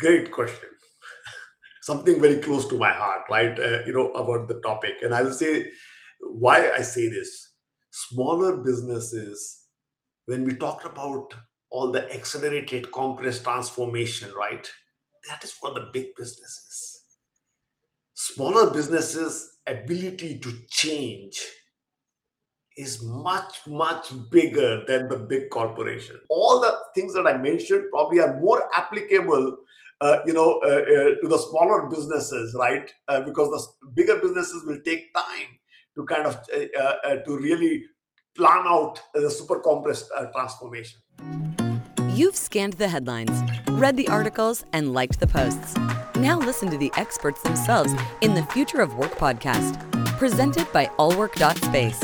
Great question. Something very close to my heart, right? About the topic. And I'll say why I say this. Smaller businesses, when we talked about all the accelerated compressed transformation, right? That is for the big businesses. Smaller businesses' ability to change is much, much bigger than the big corporation. All the things that I mentioned probably are more applicable to the smaller businesses, right? Because the bigger businesses will take time to kind of to really plan out the super compressed transformation. You've scanned the headlines, read the articles, and liked the posts. Now listen to the experts themselves in the Future of Work podcast, presented by allwork.space.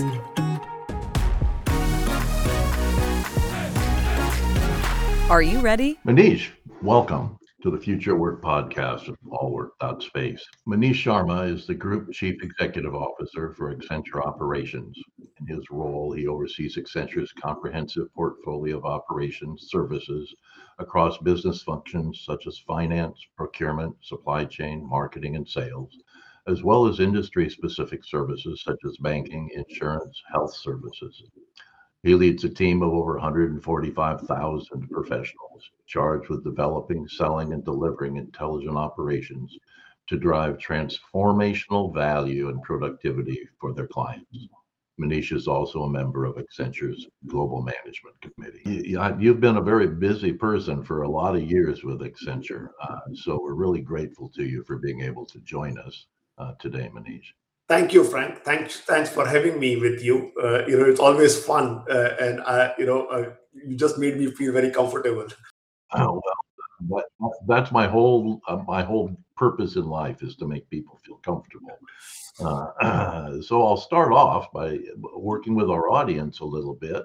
Are you ready? Manish, welcome to the Future Work podcast of allwork.space. Manish Sharma is the Group Chief Executive Officer for Accenture Operations. In his role, he oversees Accenture's comprehensive portfolio of operations services across business functions such as finance, procurement, supply chain, marketing, and sales, as well as industry-specific services such as banking, insurance, health services. He leads a team of over 145,000 professionals charged with developing, selling, and delivering intelligent operations to drive transformational value and productivity for their clients. Manish is also a member of Accenture's Global Management Committee. You've been a very busy person for a lot of years with Accenture, so we're really grateful to you for being able to join us today, Manish. Thank you, Frank. Thanks for having me with you. It's always fun, and you just made me feel very comfortable. Oh well, that's my whole purpose in life is to make people feel comfortable. So I'll start off by working with our audience a little bit,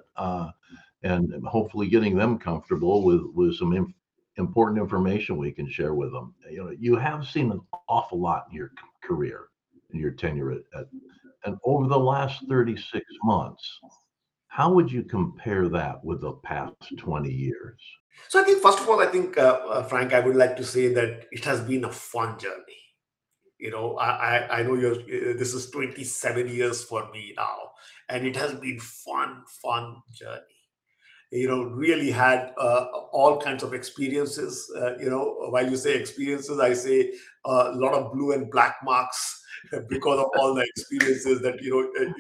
and hopefully getting them comfortable with some important information we can share with them. You have seen an awful lot in your career. Your tenure at and over the last 36 months, how would you compare that with the past 20 years? So I think, first of all, Frank, I would like to say that it has been a fun journey. I know this is 27 years for me now, and it has been fun journey. Really had all kinds of experiences. While you say experiences, I say a lot of blue and black marks. Because of all the experiences that you were in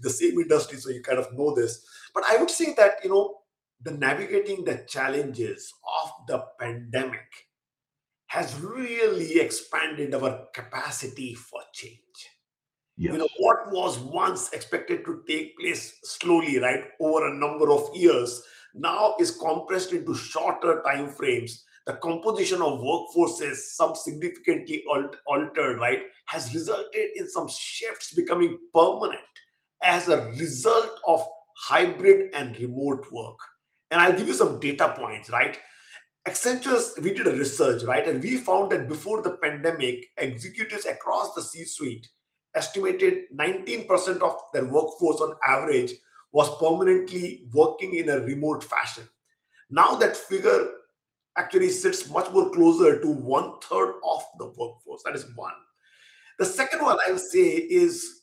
the same industry, so you kind of know this. But I would say that the navigating the challenges of the pandemic has really expanded our capacity for change. Yes. What was once expected to take place slowly, right, over a number of years, now is compressed into shorter time frames. The composition of workforces, some significantly altered, right, has resulted in some shifts becoming permanent as a result of hybrid and remote work. And I'll give you some data points, right? We did a research, right? And we found that before the pandemic, executives across the C-suite estimated 19% of their workforce on average was permanently working in a remote fashion. Now that figure actually sits much more closer to 1/3 of the workforce. That is one. The second one I will say is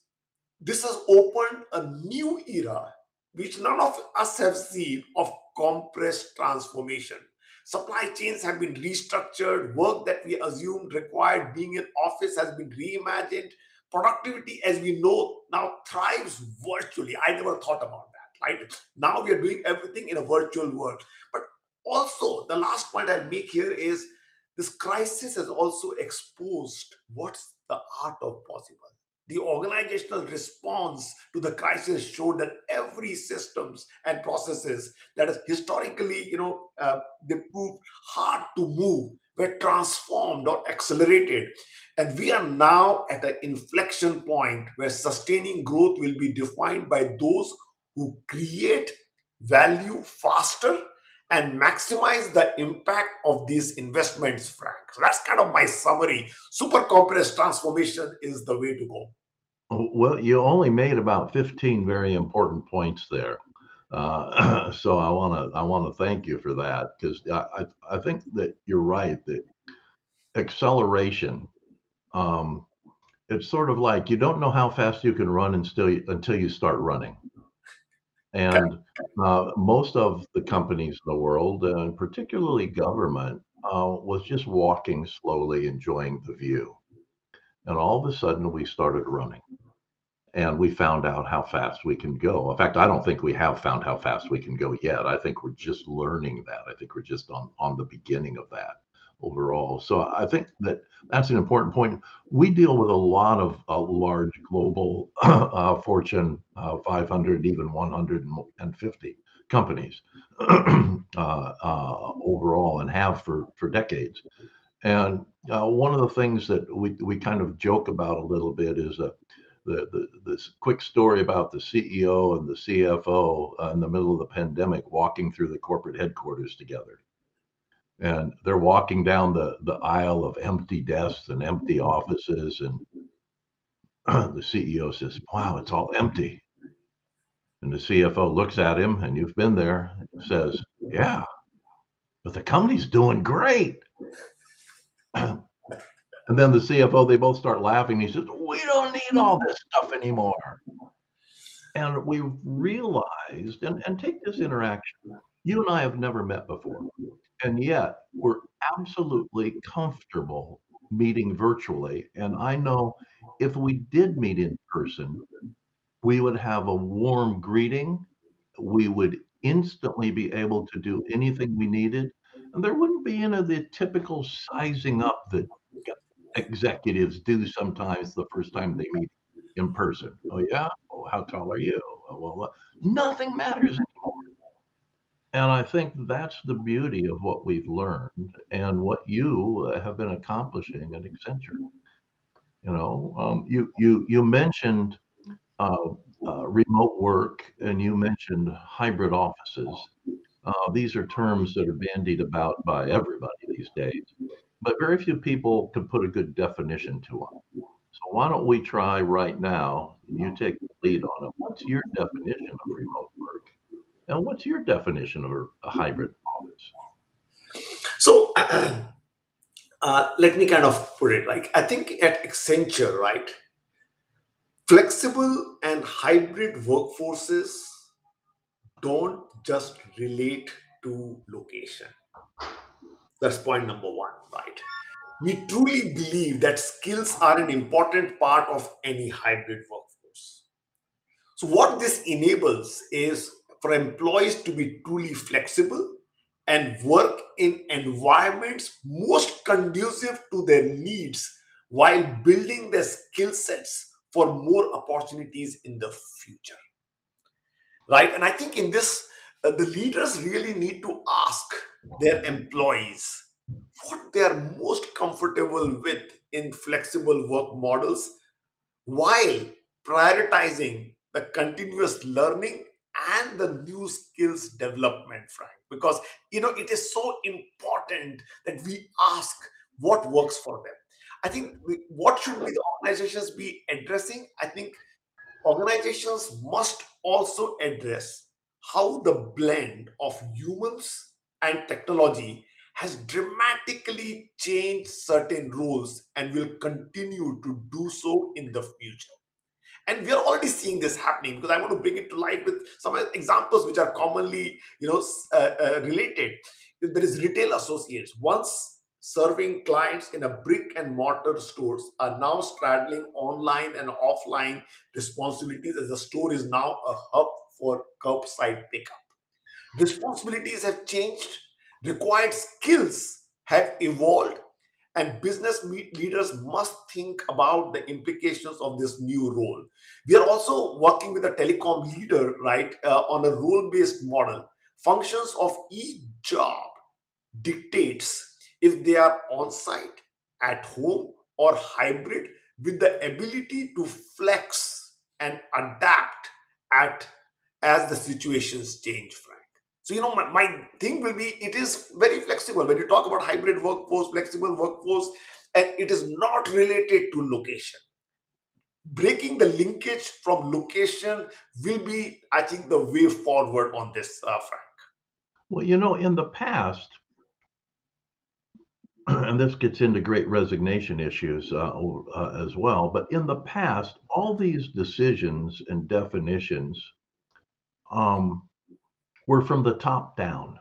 this has opened a new era, which none of us have seen, of compressed transformation. Supply chains have been restructured. Work that we assumed required being in office has been reimagined. Productivity, as we know, now thrives virtually. I never thought about that, right? Now we are doing everything in a virtual world. But also, the last point I'll make here is this crisis has also exposed what's the art of possible. The organizational response to the crisis showed that every systems and processes that has historically, they proved hard to move, were transformed or accelerated. And we are now at an inflection point where sustaining growth will be defined by those who create value faster and maximize the impact of these investments, Frank. So that's kind of my summary. Super compressed transformation is the way to go. Well, you only made about 15 very important points there. So I want to thank you for that, because I think that you're right, that acceleration, it's sort of like you don't know how fast you can run until you start running. And most of the companies in the world, and particularly government, was just walking slowly, enjoying the view. And all of a sudden we started running, and we found out how fast we can go. In fact, I don't think we have found how fast we can go yet. I think we're just learning that. I think we're just on the beginning of that overall. So I think that that's an important point. We deal with a lot of large global Fortune 500, even 150 companies overall, and have for decades. And one of the things that we kind of joke about a little bit is that this quick story about the CEO and the CFO in the middle of the pandemic walking through the corporate headquarters together. And they're walking down the aisle of empty desks and empty offices, and the CEO says, "Wow, it's all empty." And the CFO looks at him, and you've been there, and says, "Yeah, but the company's doing great." And then the CFO, they both start laughing. He says, "We don't need all this stuff anymore." And we realized, and take this interaction, you and I have never met before, and yet we're absolutely comfortable meeting virtually. And I know if we did meet in person, we would have a warm greeting. We would instantly be able to do anything we needed. And there wouldn't be any of the typical sizing up that executives do sometimes the first time they meet in person. "Oh yeah? Oh, how tall are you?" Well, nothing matters anymore. And I think that's the beauty of what we've learned and what you have been accomplishing at Accenture. You know, you mentioned remote work, and you mentioned hybrid offices. These are terms that are bandied about by everybody these days, but very few people can put a good definition to them. So why don't we try right now, and you take the lead on it. What's your definition of remote work? And what's your definition of a hybrid office? So let me kind of put it like, I think at Accenture, right, flexible and hybrid workforces don't just relate to location. That's point number one, right? We truly believe that skills are an important part of any hybrid workforce. So what this enables is for employees to be truly flexible and work in environments most conducive to their needs while building their skill sets for more opportunities in the future, right? And I think in this, the leaders really need to ask their employees what they are most comfortable with in flexible work models while prioritizing the continuous learning and the new skills development, Frank, because, you know, it is so important that we ask what works for them. I think what should be the organizations be addressing? I think organizations must also address how the blend of humans and technology has dramatically changed certain roles and will continue to do so in the future. And we are already seeing this happening, because I want to bring it to light with some examples which are commonly, you know, related. There is retail associates. Once serving clients in a brick and mortar stores are now straddling online and offline responsibilities, as the store is now a hub for curbside pickup. Responsibilities have changed. Required skills have evolved. And business leaders must think about the implications of this new role. We are also working with a telecom leader, right, on a role-based model. Functions of each job dictates if they are on-site, at home, or hybrid, with the ability to flex and adapt as the situations change, Frank. So, you know, my thing will be, it is very flexible. When you talk about hybrid workforce, flexible workforce, and it is not related to location. breaking the linkage from location will be, I think, the way forward on this, Frank. Well, you know, in the past, and this gets into great resignation issues as well, but in the past, all these decisions and definitions were from the top down.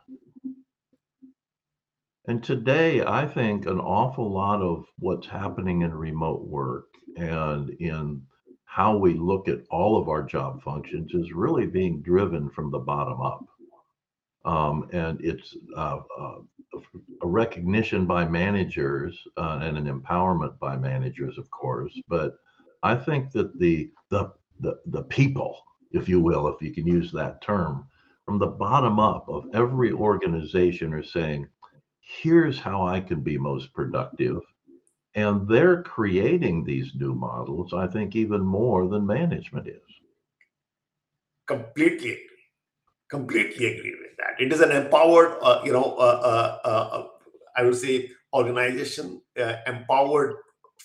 And today, I think an awful lot of what's happening in remote work and in how we look at all of our job functions is really being driven from the bottom up. And it's a recognition by managers and an empowerment by managers, of course. But I think that the people, if you will, if you can use that term, from the bottom up of every organization are saying, here's how I can be most productive. And they're creating these new models, I think, even more than management is. Completely agree with that. It is an empowered, I would say, organization, empowered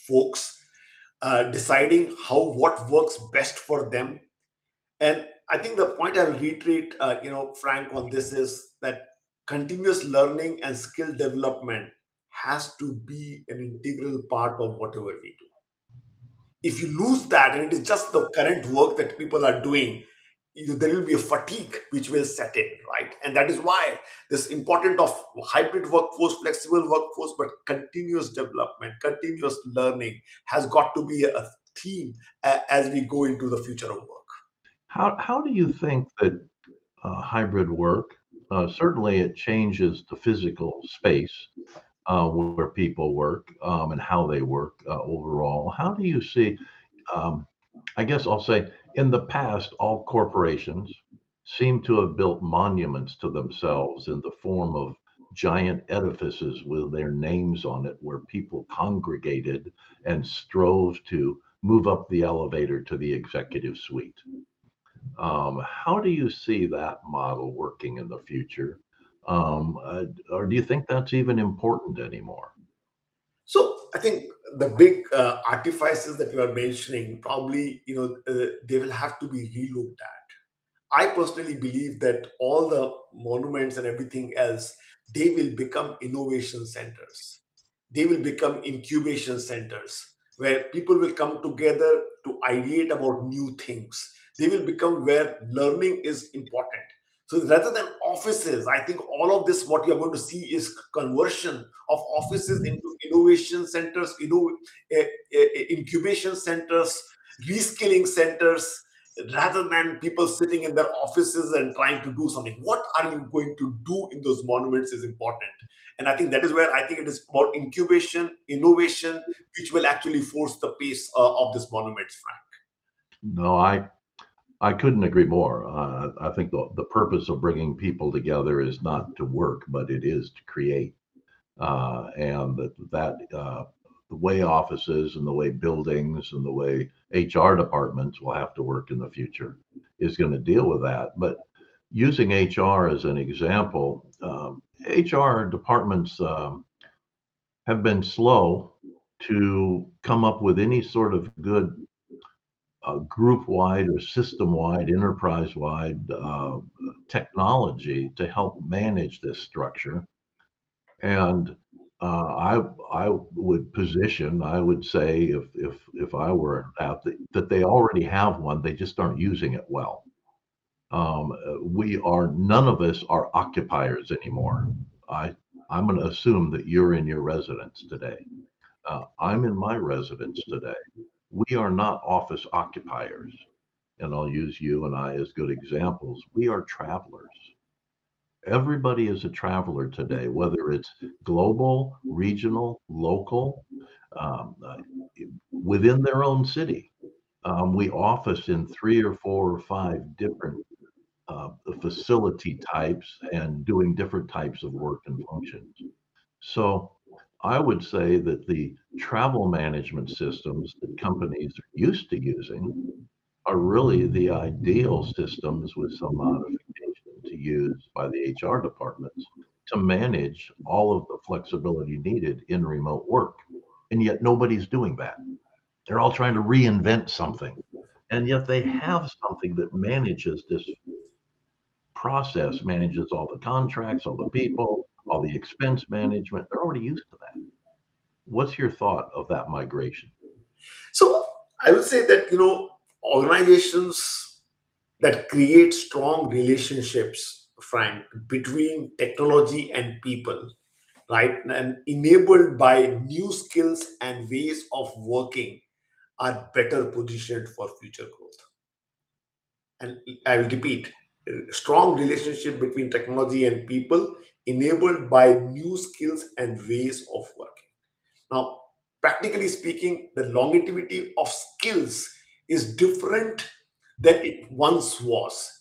folks deciding what works best for them. And I think the point I'll reiterate, Frank, on this is that continuous learning and skill development has to be an integral part of whatever we do. If you lose that, and it is just the current work that people are doing, there will be a fatigue which will set in, right? And that is why this importance of hybrid workforce, flexible workforce, but continuous development, continuous learning has got to be a theme as we go into the future of work. How do you think that hybrid work, certainly it changes the physical space where people work and how they work overall. How do you see, I guess I'll say, in the past, all corporations seem to have built monuments to themselves in the form of giant edifices with their names on it, where people congregated and strove to move up the elevator to the executive suite. How do you see that model working in the future? Or do you think that's even important anymore? So I think the big artifices that you are mentioning, probably, they will have to be relooked at. I personally believe that all the monuments and everything else, they will become innovation centers. They will become incubation centers where people will come together to ideate about new things. They will become where learning is important. So rather than offices, I think all of this, what you're going to see is conversion of offices into innovation centers, incubation centers, reskilling centers, rather than people sitting in their offices and trying to do something. What are you going to do in those monuments is important. And I think that is where I think it is about incubation, innovation, which will actually force the pace of this monument, Frank. No, I couldn't agree more. I think the purpose of bringing people together is not to work, but it is to create. And that the way offices and the way buildings and the way HR departments will have to work in the future is going to deal with that. But using HR as an example, HR departments have been slow to come up with any sort of good group-wide or system-wide, enterprise-wide technology to help manage this structure. And I would position, I would say, if I were out, that they already have one, they just aren't using it well. None of us are occupiers anymore. I'm going to assume that you're in your residence today. I'm in my residence today. We are not office occupiers, and I'll use you and I as good examples. We are travelers. Everybody is a traveler today, whether it's global, regional, local, within their own city. We office in 3 or 4 or 5 different facility types and doing different types of work and functions. So I would say that the travel management systems that companies are used to using are really the ideal systems with some modification to use by the HR departments to manage all of the flexibility needed in remote work. And yet nobody's doing that. They're all trying to reinvent something. And yet they have something that manages this process, manages all the contracts, all the people, all the expense management. They're already used to that. What's your thought of that migration? So I would say that, you know, organizations that create strong relationships, Frank, between technology and people, right, and enabled by new skills and ways of working, are better positioned for future growth. And I will repeat, strong relationship between technology and people enabled by new skills and ways of working. Now, practically speaking, the longevity of skills is different than it once was.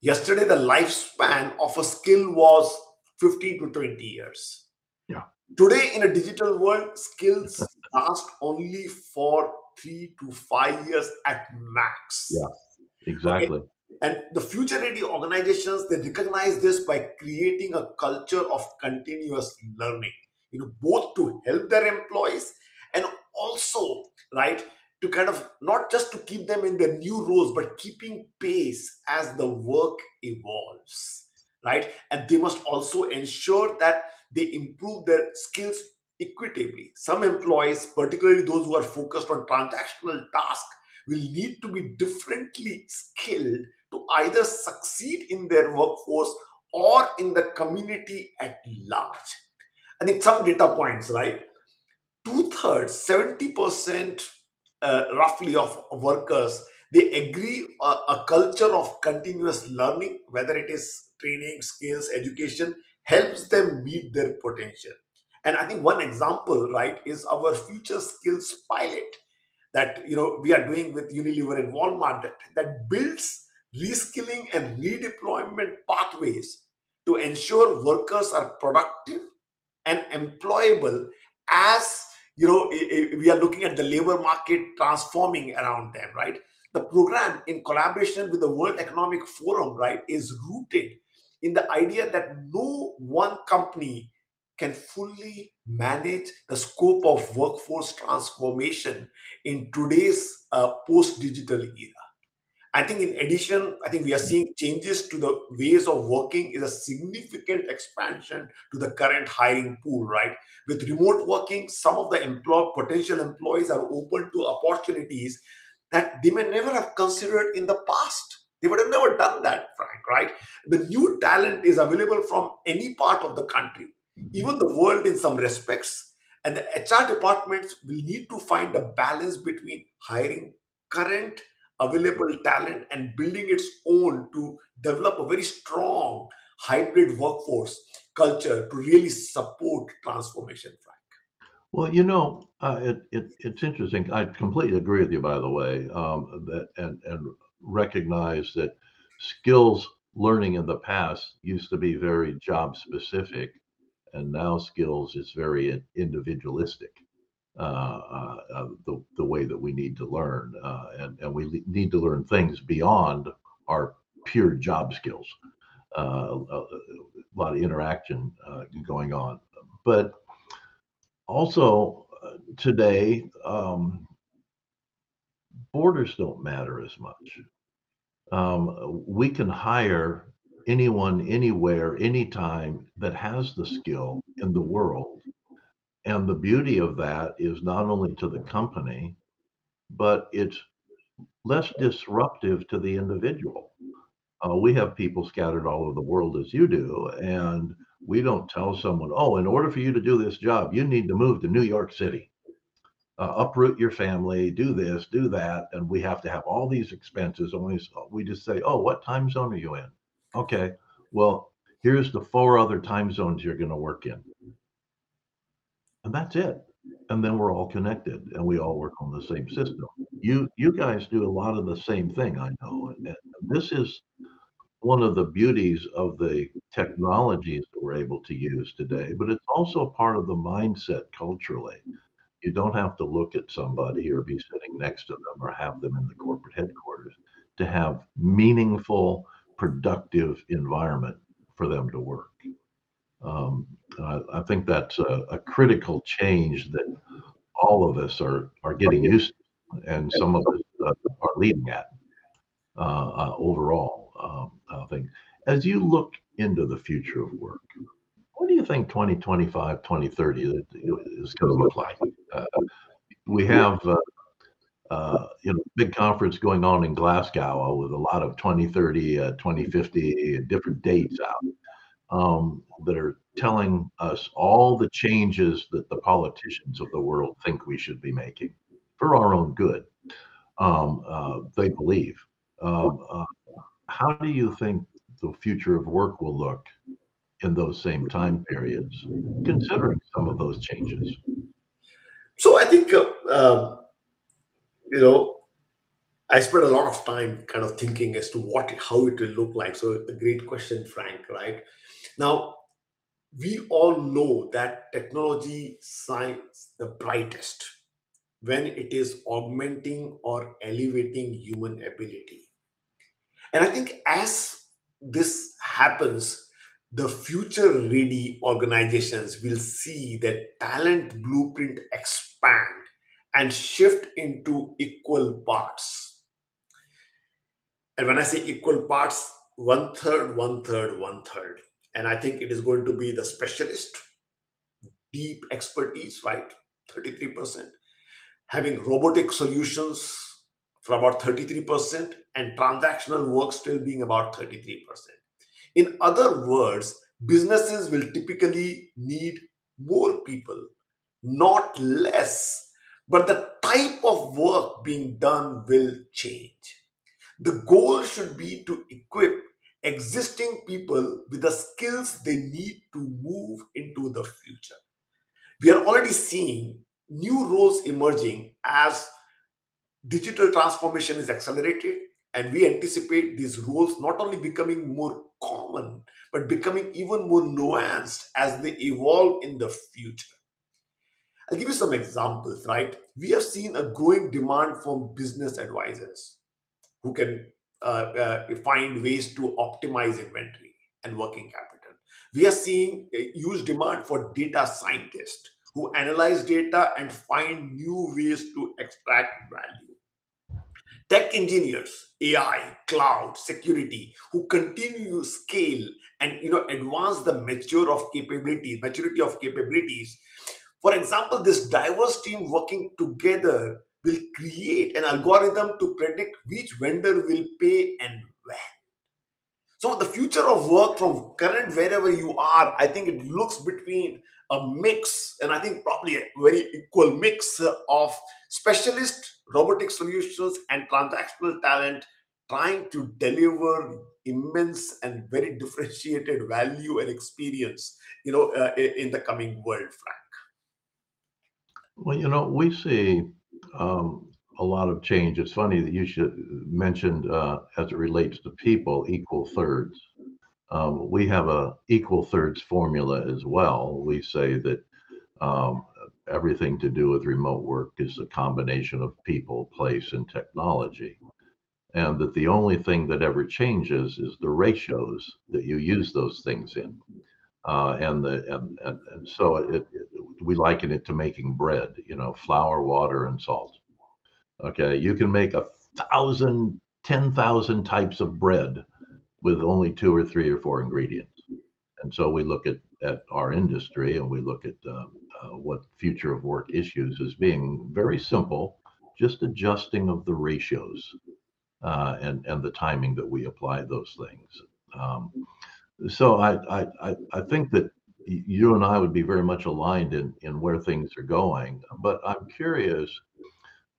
Yesterday, the lifespan of a skill was 15 to 20 years. Yeah. Today, in a digital world, skills last only for 3 to 5 years at max. Yeah, exactly. Okay. And the future-ready organizations, they recognize this by creating a culture of continuous learning, you know, both to help their employees and also, right, to kind of not just to keep them in their new roles, but keeping pace as the work evolves, right? And they must also ensure that they improve their skills equitably. Some employees, particularly those who are focused on transactional tasks, will need to be differently skilled to either succeed in their workforce or in the community at large. I think some data points, right? 2/3, 70% roughly of workers, they agree a culture of continuous learning, whether it is training, skills, education, helps them meet their potential. And I think one example, right, is our future skills pilot that, you know, we are doing with Unilever and Walmart that builds reskilling and redeployment pathways to ensure workers are productive and employable as, you know, we are looking at the labor market transforming around them, right? The program, in collaboration with the World Economic Forum, right, is rooted in the idea that no one company can fully manage the scope of workforce transformation in today's post-digital era. I think in addition, I think we are seeing changes to the ways of working is a significant expansion to the current hiring pool, right? With remote working, some of the potential employees are open to opportunities that they may never have considered in the past. They would have never done that, Frank, right? The new talent is available from any part of the country, even the world in some respects, and the HR departments will need to find a balance between hiring current available talent and building its own to develop a very strong hybrid workforce culture to really support transformation, Frank. Well, you know, it's interesting. I completely agree with you, by the way, and recognize that skills learning in the past used to be very job specific. And now skills is very individualistic, the way that we need to learn. And we need to learn things beyond our pure job skills. A lot of interaction going on. But also today, borders don't matter as much. We can hire anyone, anywhere, anytime that has the skill in the world. And the beauty of that is not only to the company, but it's less disruptive to the individual. We have people scattered all over the world as you do, and we don't tell someone, oh, in order for you to do this job, you need to move to New York City, uproot your family, do this, do that, and we have to have all these expenses. We just say, oh, what time zone are you in? Okay, well, here's the 4 other time zones you're going to work in. And that's it. And then we're all connected and we all work on the same system. You guys do a lot of the same thing, I know. And this is one of the beauties of the technologies that we're able to use today, but it's also part of the mindset culturally. You don't have to look at somebody or be sitting next to them or have them in the corporate headquarters to have meaningful, productive environment for them to work. I think that's a critical change that all of us are getting used to and some of us are leading at overall thing. As you look into the future of work, what do you think 2025, 2030 is going to look like? We have big conference going on in Glasgow with a lot of 2030, 2050, different dates out that are telling us all the changes that the politicians of the world think we should be making for our own good. They believe. How do you think the future of work will look in those same time periods, considering some of those changes? So I think, I spent a lot of time kind of thinking as to how it will look like. So a great question, Frank, right? Now, we all know that technology shines the brightest when it is augmenting or elevating human ability. And I think as this happens, the future-ready organizations will see that talent blueprint expand and shift into equal parts. And when I say equal parts, 1/3, 1/3, 1/3. And I think it is going to be the specialist, deep expertise, right? 33%. Having robotic solutions for about 33%, and transactional work still being about 33%. In other words, businesses will typically need more people, not less, but the type of work being done will change. The goal should be to equip existing people with the skills they need to move into the future. We are already seeing new roles emerging as digital transformation is accelerated, and we anticipate these roles not only becoming more common, but becoming even more nuanced as they evolve in the future. I'll give you some examples, right? We have seen a growing demand from business advisors who can find ways to optimize inventory and working capital. We are seeing a huge demand for data scientists who analyze data and find new ways to extract value. Tech engineers, AI, cloud, security, who continue to scale and advance the maturity of capabilities. For example, this diverse team working together will create an algorithm to predict which vendor will pay and when. So the future of work from current wherever you are, I think it looks between a mix, and I think probably a very equal mix of specialist robotic solutions and transactional talent trying to deliver immense and very differentiated value and experience, in the coming world, Frank. Well, we see a lot of change. It's funny that you mentioned as it relates to people, equal thirds. We have a equal thirds formula as well. We say that everything to do with remote work is a combination of people, place, and technology, and that the only thing that ever changes is the ratios that you use those things in. And so we liken it to making bread, flour, water, and salt. Okay, you can make 10,000 types of bread with only 2 or 3 or 4 ingredients. And so we look at our industry, and we look at what future of work issues as being very simple, just adjusting of the ratios and the timing that we apply those things. So I think that you and I would be very much aligned in where things are going, but I'm curious,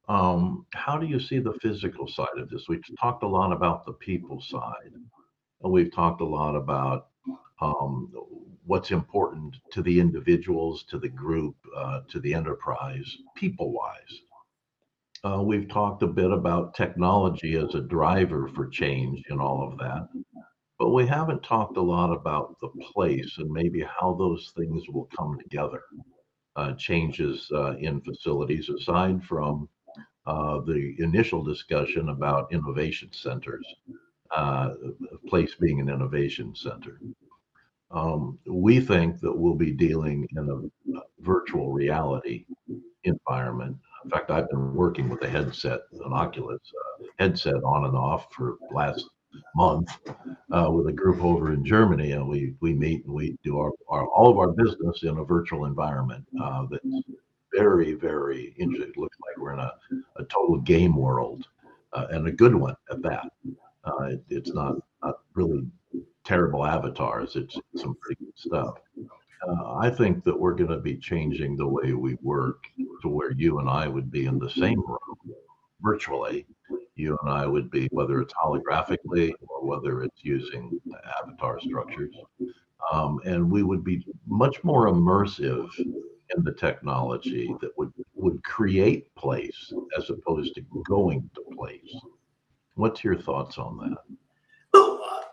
how do you see the physical side of this? We've talked a lot about the people side, and we've talked a lot about what's important to the individuals, to the group, to the enterprise, people-wise. We've talked a bit about technology as a driver for change in all of that, but we haven't talked a lot about the place and maybe how those things will come together. Changes in facilities, aside from the initial discussion about innovation centers, place being an innovation center. We think that we'll be dealing in a virtual reality environment In fact, I've been working with a headset, an Oculus headset, on and off for the last month with a group over in Germany, and we meet and we do all of our business in a virtual environment that's very, very interesting. It looks like we're in a total game world, and a good one at that. It's not really terrible avatars. It's some pretty good stuff. I think that we're going to be changing the way we work to where you and I would be in the same room virtually. You and I would be, whether it's holographically or whether it's using avatar structures, and we would be much more immersive in the technology that would create place as opposed to going to place. What's your thoughts on that?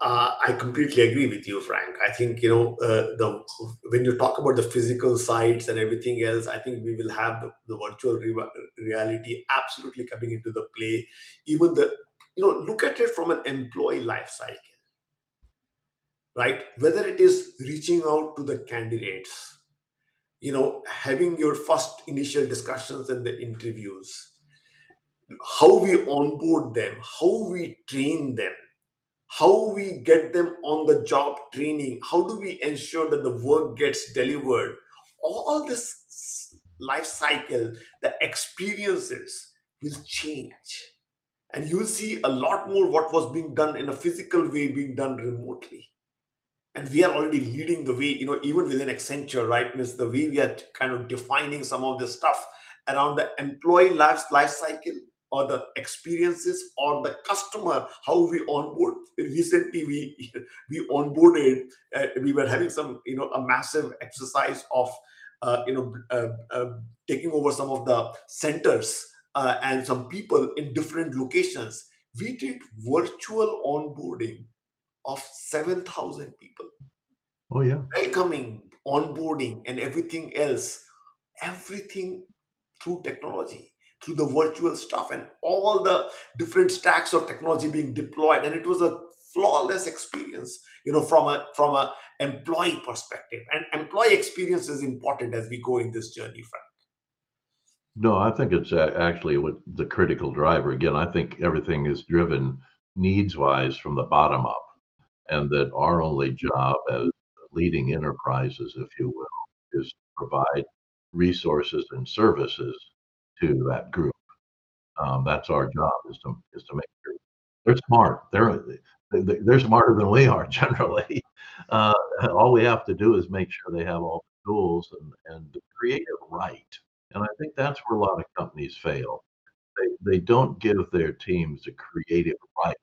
I completely agree with you, Frank. I think, when you talk about the physical sites and everything else, I think we will have the virtual reality absolutely coming into the play. Even look at it from an employee life cycle, right? Whether it is reaching out to the candidates, having your first initial discussions and the interviews, how we onboard them, how we train them, how we get them on the job training, how do we ensure that the work gets delivered, all this life cycle, the experiences will change. And you'll see a lot more what was being done in a physical way being done remotely. And we are already leading the way, even within Accenture, right? It's the way we are kind of defining some of the stuff around the employee life cycle, or the experiences, or the customer, how we onboard. Recently, we onboarded. We were having some, a massive exercise of, taking over some of the centers and some people in different locations. We did virtual onboarding of 7,000 people. Oh yeah, welcoming, onboarding, and everything else. Everything through technology, through the virtual stuff and all the different stacks of technology being deployed. And it was a flawless experience, from a employee perspective. And employee experience is important as we go in this journey, Frank. No, I think it's actually what the critical driver. Again, I think everything is driven needs-wise from the bottom up, and that our only job as leading enterprises, if you will, is to provide resources and services to that group. That's our job, is to make sure they're smart. They're smarter than we are generally. All we have to do is make sure they have all the tools and create it right. And I think that's where a lot of companies fail. They don't give their teams the creative right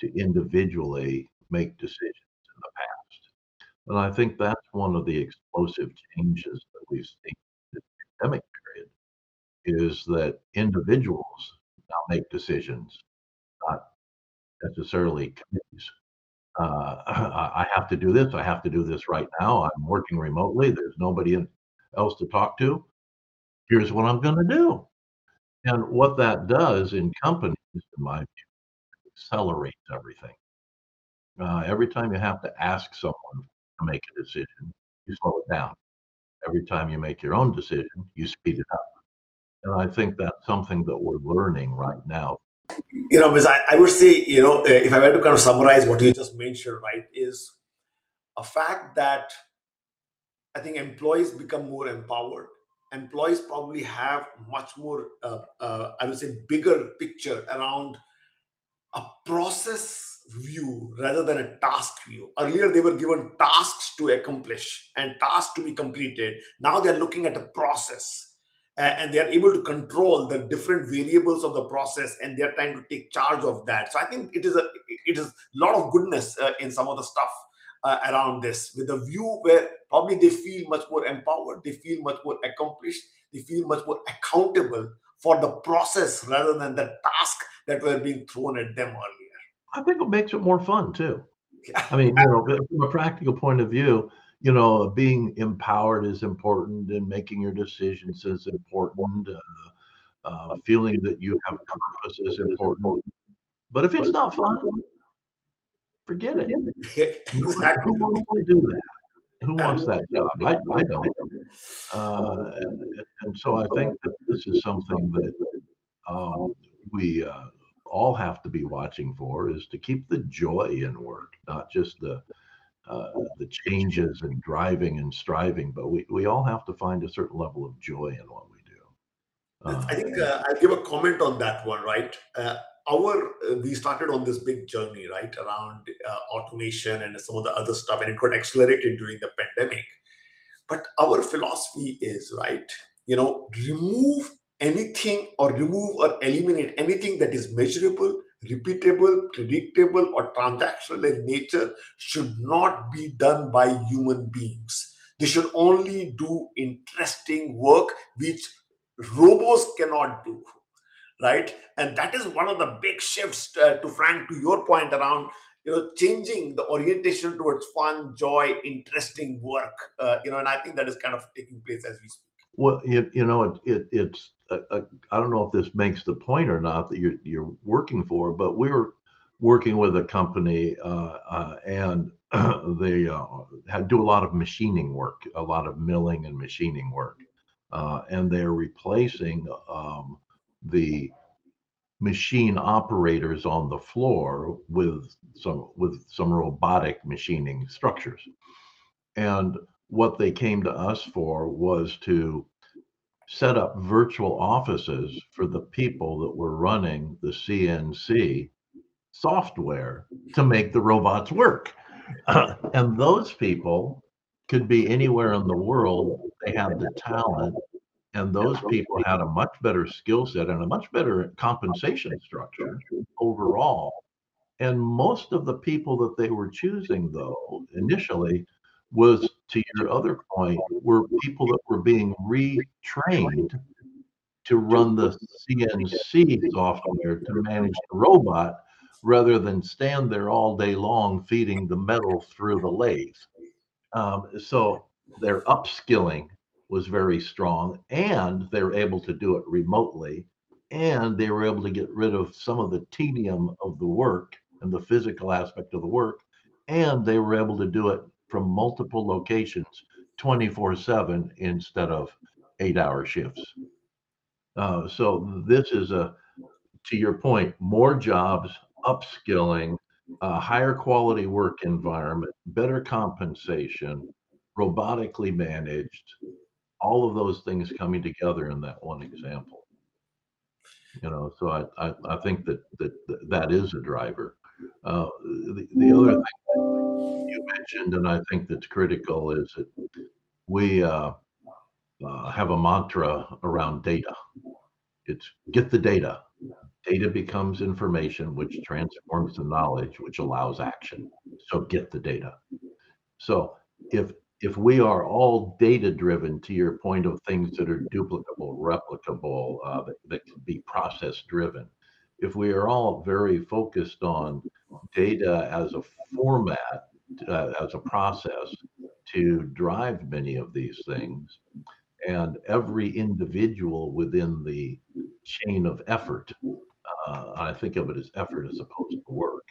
to individually make decisions in the past. And I think that's one of the explosive changes that we've seen in the pandemic period, is that individuals now make decisions, not necessarily committees. I have to do this. I have to do this right now. I'm working remotely. There's nobody else to talk to. Here's what I'm going to do. And what that does in companies, in my view, accelerates everything. Every time you have to ask someone to make a decision, you slow it down. Every time you make your own decision, you speed it up. And I think that's something that we're learning right now. Because I would say, if I were to kind of summarize what you just mentioned, right, is a fact that I think employees become more empowered. Employees probably have much more, I would say, bigger picture around a process view rather than a task view. Earlier, they were given tasks to accomplish and tasks to be completed. Now they're looking at a process. And they are able to control the different variables of the process, and they are trying to take charge of that. So I think it is a lot of goodness in some of the stuff around this, with a view where probably they feel much more empowered, they feel much more accomplished, they feel much more accountable for the process rather than the task that were being thrown at them earlier. I think it makes it more fun too. I mean, from a practical point of view, being empowered is important, and making your decisions is important. Feeling that you have purpose is important. But if it's not fun, forget it. Who wants to do that? Who wants that job? I don't. And so I think that this is something that we all have to be watching for, is to keep the joy in work, not just the changes and driving and striving, but we all have to find a certain level of joy in what we do. I think I'll give a comment on that one, right? We started on this big journey, right, around automation and some of the other stuff, and it got accelerated during the pandemic. But our philosophy is, right, you know, remove anything or remove or eliminate anything that is measurable, repeatable, predictable, or transactional in nature should not be done by human beings. They should only do interesting work which robots cannot do. Right, and that is one of the big shifts, to Frank, to your point around, you know, changing the orientation towards fun, joy, interesting work. You know, and I think that is kind of taking place as we speak. Well, it's I don't know if this makes the point or not that you're working for, but we were working with a company and they do a lot of machining work, a lot of milling and machining work, and they're replacing the machine operators on the floor with some robotic machining structures. And what they came to us for was to set up virtual offices for the people that were running the CNC software to make the robots work. And those people could be anywhere in the world. They had the talent. And those people had a much better skill set and a much better compensation structure overall. And most of the people that they were choosing, though, initially, was, to your other point, were people that were being retrained to run the CNC software to manage the robot, rather than stand there all day long feeding the metal through the lathe. So they're upskilling was very strong, and they were able to do it remotely, and they were able to get rid of some of the tedium of the work and the physical aspect of the work, and they were able to do it from multiple locations 24/7 instead of 8-hour shifts. So this is, to your point, more jobs, upskilling, a higher quality work environment, better compensation, robotically managed, all of those things coming together in that one example. You know, so I think that is a driver. The other thing that you mentioned, and I think that's critical, is that we have a mantra around data. It's get the data. Data becomes information, which transforms the knowledge, which allows action. So get the data. So if we are all data-driven, to your point of things that are duplicable, replicable, that can be process-driven, if we are all very focused on data as a format, as a process to drive many of these things, and every individual within the chain of effort, I think of it as effort as opposed to work,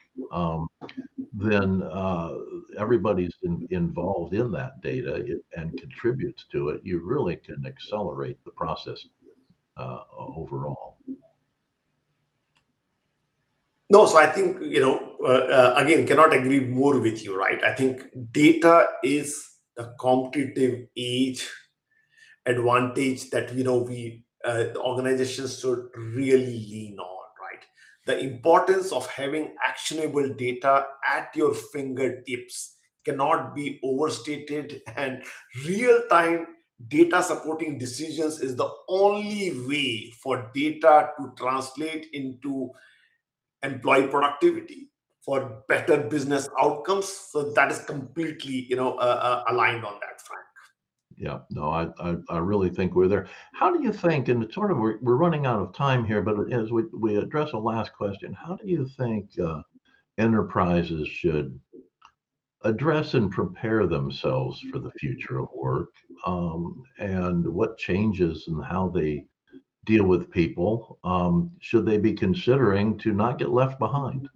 then everybody's involved in that data and contributes to it, you really can accelerate the process overall. No, so I think, you know, again, cannot agree more with you, right? I think data is the competitive edge advantage that, you know, we the organizations should really lean on. The importance of having actionable data at your fingertips cannot be overstated, and real-time data supporting decisions is the only way for data to translate into employee productivity, for better business outcomes. So that is completely, you know, aligned on that, Frank. Yeah, no, I really think we're there. How do you think, and it's sort of, we're running out of time here, but as we address a last question, how do you think enterprises should address and prepare themselves for the future of work, and what changes and how they deal with people should they be considering to not get left behind?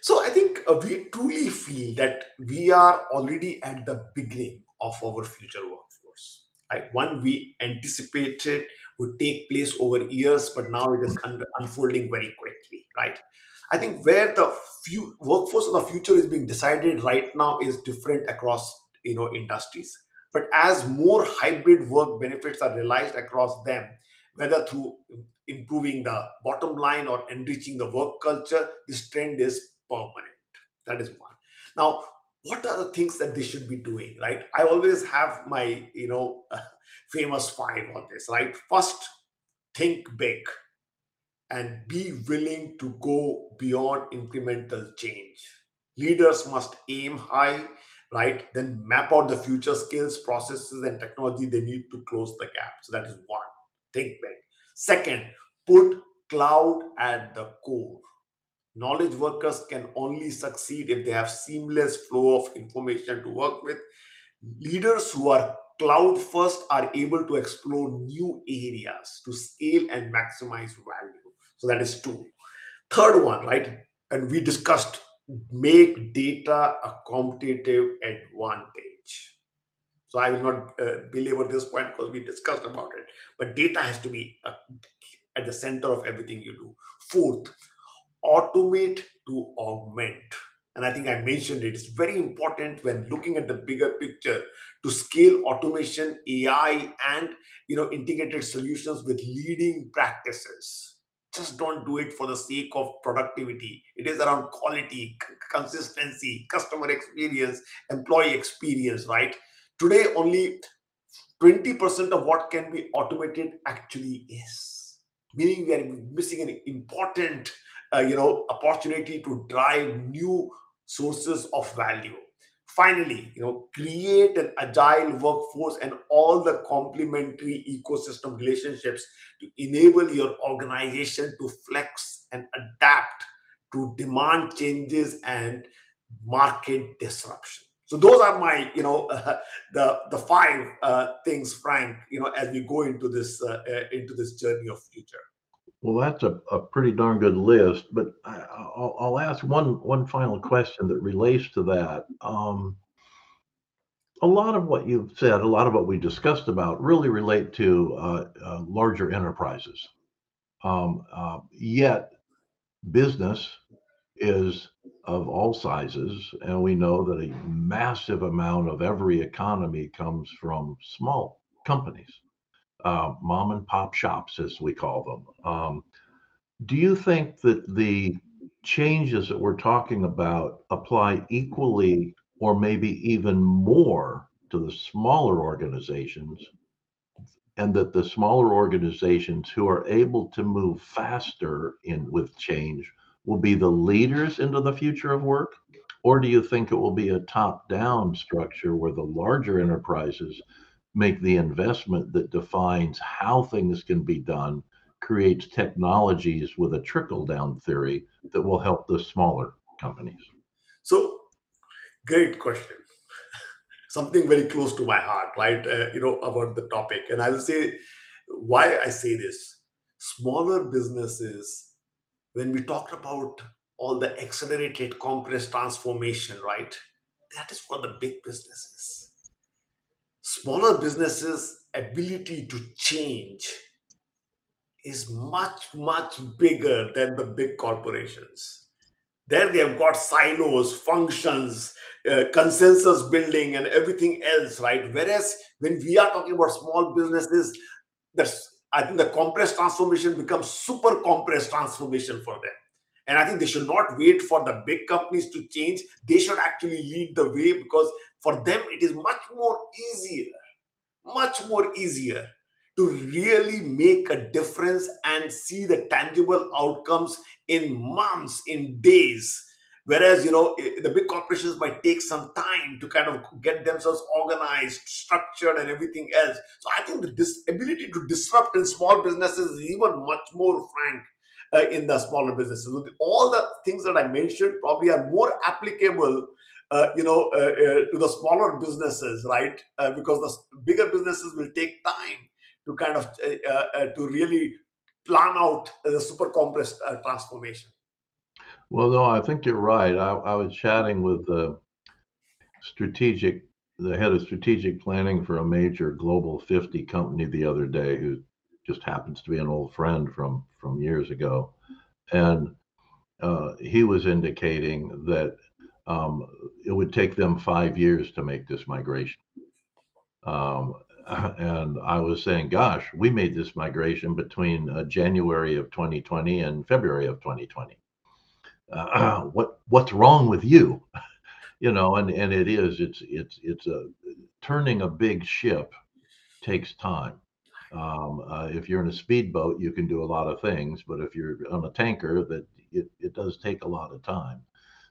So I think we truly feel that we are already at the beginning of our future workforce. Right? One, we anticipated would take place over years, but now it is unfolding very quickly, right? I think where the workforce of the future is being decided right now is different across, industries. But as more hybrid work benefits are realized across them, whether through improving the bottom line or enriching the work culture, this trend is permanent. That is one. Now, what are the things that they should be doing, right? I always have my, famous five on this, right? First, think big and be willing to go beyond incremental change. Leaders must aim high, right? Then map out the future skills, processes, and technology they need to close the gap. So that is one, think big. Second, put cloud at the core. Knowledge workers can only succeed if they have seamless flow of information to work with. Leaders who are cloud first are able to explore new areas to scale and maximize value. So that is two. Third one, right? And we discussed, make data a competitive advantage. So I will not belabor this point because we discussed about it. But data has to be at the center of everything you do. Fourth, automate to augment. And I think I mentioned it. It's very important when looking at the bigger picture to scale automation, AI, and integrated solutions with leading practices. Just don't do it for the sake of productivity. It is around quality, consistency, customer experience, employee experience, right? Today, only 20% of what can be automated actually is. Meaning we are missing an important opportunity to drive new sources of value. Finally, create an agile workforce and all the complementary ecosystem relationships to enable your organization to flex and adapt to demand changes and market disruption. So those are my, the five things, Frank, as we go into this journey of future. Well, that's a pretty darn good list, but I'll ask one final question that relates to that. A lot of what you've said, a lot of what we discussed about really relate to larger enterprises. Yet business is of all sizes, and we know that a massive amount of every economy comes from small companies. Mom and pop shops, as we call them. Do you think that the changes that we're talking about apply equally or maybe even more to the smaller organizations, and that the smaller organizations who are able to move faster with change will be the leaders into the future of work? Or do you think it will be a top-down structure where the larger enterprises make the investment that defines how things can be done, creates technologies with a trickle-down theory that will help the smaller companies? So, great question. Something very close to my heart, right? About the topic. And I'll say why I say this. Smaller businesses, when we talked about all the accelerated compressed transformation, right? That is for the big businesses. Smaller businesses' ability to change is much, much bigger than the big corporations. There they have got silos, functions, consensus building, and everything else, right? Whereas when we are talking about small businesses, I think the compressed transformation becomes super compressed transformation for them. And I think they should not wait for the big companies to change. They should actually lead the way, because for them, it is much more easier to really make a difference and see the tangible outcomes in months, in days. Whereas, the big corporations might take some time to kind of get themselves organized, structured, and everything else. So I think this ability to disrupt in small businesses is even much more, Frank, in the smaller businesses. All the things that I mentioned probably are more applicable to the smaller businesses, right? Because the bigger businesses will take time to kind of to really plan out the super compressed transformation. Well, no, I think you're right. I was chatting with the head of strategic planning for a major global 50 company the other day, who just happens to be an old friend from years ago. And he was indicating that it would take them 5 years to make this migration. And I was saying, gosh, we made this migration between January of 2020 and February of 2020. What's wrong with you? You know, and it's a turning a big ship takes time. If you're in a speedboat, you can do a lot of things, but if you're on a tanker, that it does take a lot of time.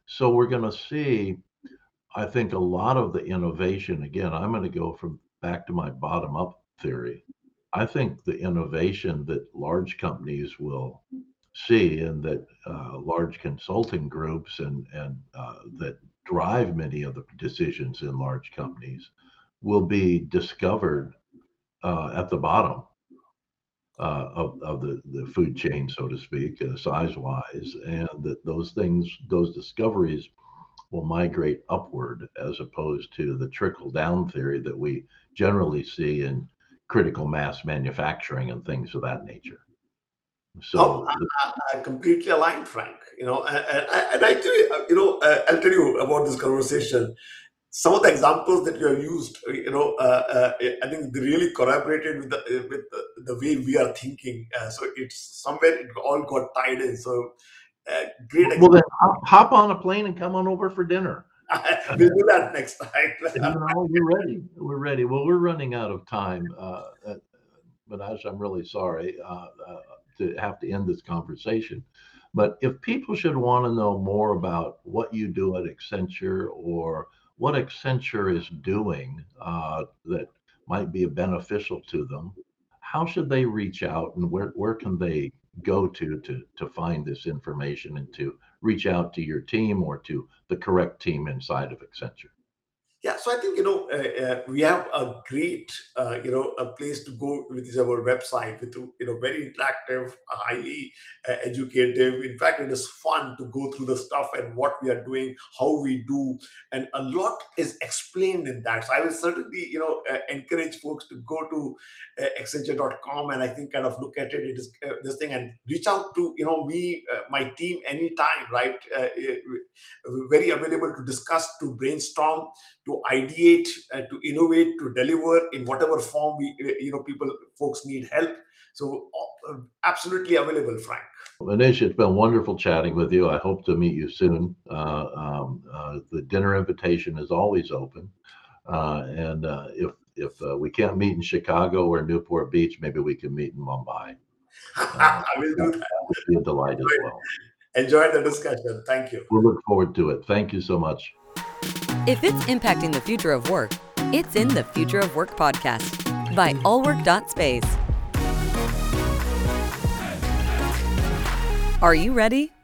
So we're going to see, I think, a lot of the innovation. Again, I'm going to go from back to my bottom up theory. I think the innovation that large companies will see, and that large consulting groups and that drive many of the decisions in large companies will be discovered at the bottom of the food chain, so to speak, size-wise, and that those discoveries will migrate upward, as opposed to the trickle-down theory that we generally see in critical mass manufacturing and things of that nature. So I completely align, Frank. You know, and actually, you know, I'll tell you about this conversation. Some of the examples that you have used, you know, I think they really corroborated with the way we are thinking. So it's somewhere it all got tied in. So great example. Well, then hop on a plane and come on over for dinner. We'll do that next time. We're ready. We're ready. Well, we're running out of time, Manish. I'm really sorry to have to end this conversation. But if people should want to know more about what you do at Accenture, or what Accenture is doing that might be beneficial to them, how should they reach out, and where can they go to find this information and to reach out to your team or to the correct team inside of Accenture? Yeah, so I think, you know, we have a great, you know, a place to go, which is our website, with, you know, very interactive, highly educative. In fact, it is fun to go through the stuff and what we are doing, how we do, and a lot is explained in that. So I will certainly, you know, encourage folks to go to Accenture.com and I think kind of look at it, it is this thing, and reach out to, you know, me, my team anytime, right? Very available to discuss, to brainstorm, to ideate, to innovate, to deliver in whatever form we, you know, folks need help. So absolutely available, Frank. Manish, it's been wonderful chatting with you. I hope to meet you soon. The dinner invitation is always open. And if we can't meet in Chicago or Newport Beach, maybe we can meet in Mumbai. I will do that. That would be a delight as well. Enjoy the discussion. Thank you. We'll look forward to it. Thank you so much. If it's impacting the future of work, it's in the Future of Work podcast by allwork.space. Are you ready?